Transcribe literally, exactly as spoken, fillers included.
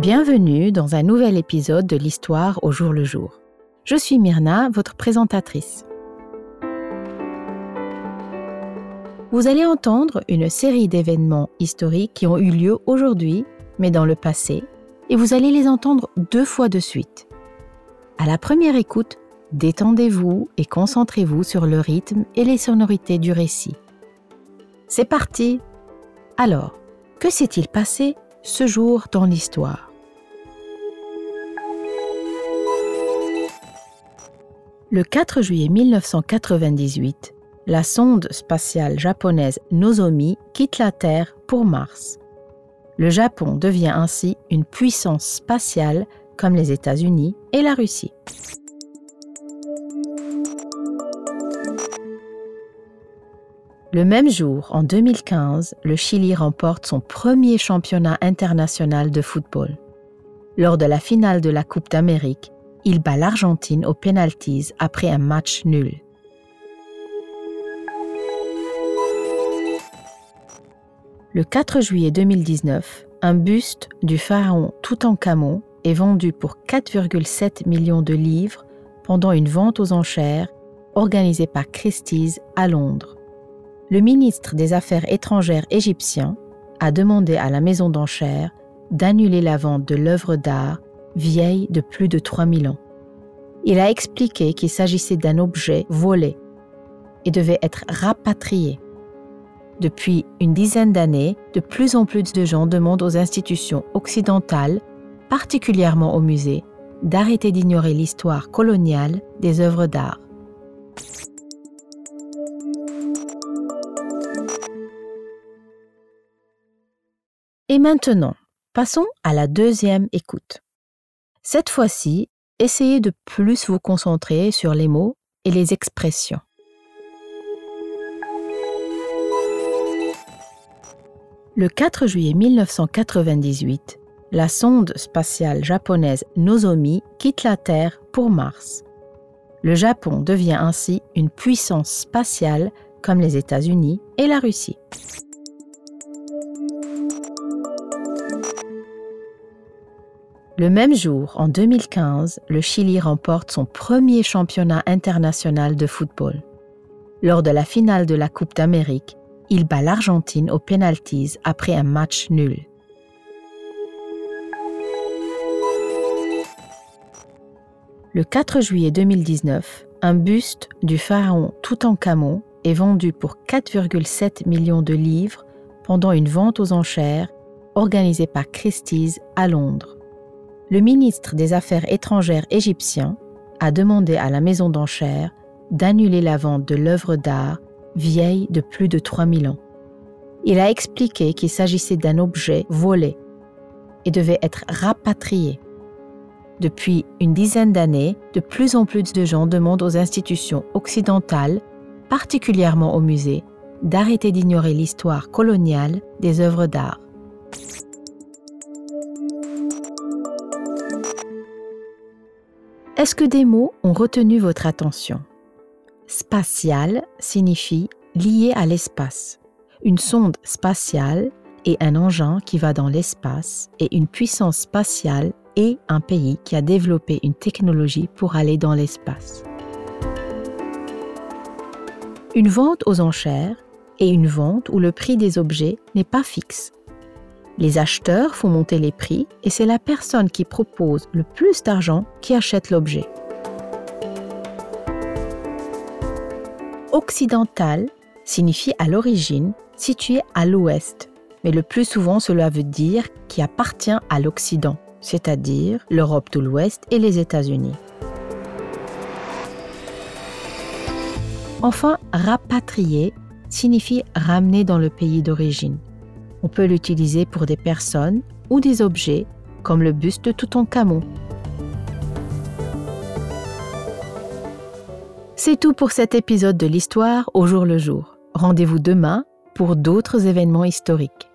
Bienvenue dans un nouvel épisode de l'Histoire au jour le jour. Je suis Myrna, votre présentatrice. Vous allez entendre une série d'événements historiques qui ont eu lieu aujourd'hui, mais dans le passé, et vous allez les entendre deux fois de suite. À la première écoute, détendez-vous et concentrez-vous sur le rythme et les sonorités du récit. C'est parti! Alors, que s'est-il passé ce jour dans l'histoire? Le quatre juillet mille neuf cent quatre-vingt-dix-huit, la sonde spatiale japonaise Nozomi quitte la Terre pour Mars. Le Japon devient ainsi une puissance spatiale comme les États-Unis et la Russie. Le même jour, en deux mille quinze, le Chili remporte son premier championnat international de football. Lors de la finale de la Coupe d'Amérique, il bat l'Argentine aux penalties après un match nul. Le quatre juillet deux mille dix-neuf, un buste du pharaon Tutankhamon est vendu pour quatre virgule sept millions de livres pendant une vente aux enchères organisée par Christie's à Londres. Le ministre des Affaires étrangères égyptien a demandé à la maison d'enchères d'annuler la vente de l'œuvre d'art vieille de plus de trois mille ans. Il a expliqué qu'il s'agissait d'un objet volé et devait être rapatrié. Depuis une dizaine d'années, de plus en plus de gens demandent aux institutions occidentales, particulièrement aux musées, d'arrêter d'ignorer l'histoire coloniale des œuvres d'art. Et maintenant, passons à la deuxième écoute. Cette fois-ci, essayez de plus vous concentrer sur les mots et les expressions. Le quatre juillet mille neuf cent quatre-vingt-dix-huit, la sonde spatiale japonaise Nozomi quitte la Terre pour Mars. Le Japon devient ainsi une puissance spatiale comme les États-Unis et la Russie. Le même jour, en deux mille quinze, le Chili remporte son premier championnat international de football. Lors de la finale de la Coupe d'Amérique, il bat l'Argentine aux penalties après un match nul. Le quatre juillet deux mille dix-neuf, un buste du pharaon Toutankhamon est vendu pour quatre virgule sept millions de livres pendant une vente aux enchères organisée par Christie's à Londres. Le ministre des Affaires étrangères égyptien a demandé à la maison d'enchères d'annuler la vente de l'œuvre d'art vieille de plus de trois mille ans. Il a expliqué qu'il s'agissait d'un objet volé et devait être rapatrié. Depuis une dizaine d'années, de plus en plus de gens demandent aux institutions occidentales, particulièrement aux musées, d'arrêter d'ignorer l'histoire coloniale des œuvres d'art. Est-ce que des mots ont retenu votre attention ? Spatial signifie lié à l'espace. Une sonde spatiale est un engin qui va dans l'espace et une puissance spatiale est un pays qui a développé une technologie pour aller dans l'espace. Une vente aux enchères est une vente où le prix des objets n'est pas fixe. Les acheteurs font monter les prix et c'est la personne qui propose le plus d'argent qui achète l'objet. Occidental signifie à l'origine situé à l'ouest, mais le plus souvent cela veut dire qui appartient à l'Occident, c'est-à-dire l'Europe de l'Ouest et les États-Unis. Enfin, rapatrier signifie ramener dans le pays d'origine. On peut l'utiliser pour des personnes ou des objets, comme le buste de Toutankhamon. C'est tout pour cet épisode de l'Histoire au jour le jour. Rendez-vous demain pour d'autres événements historiques.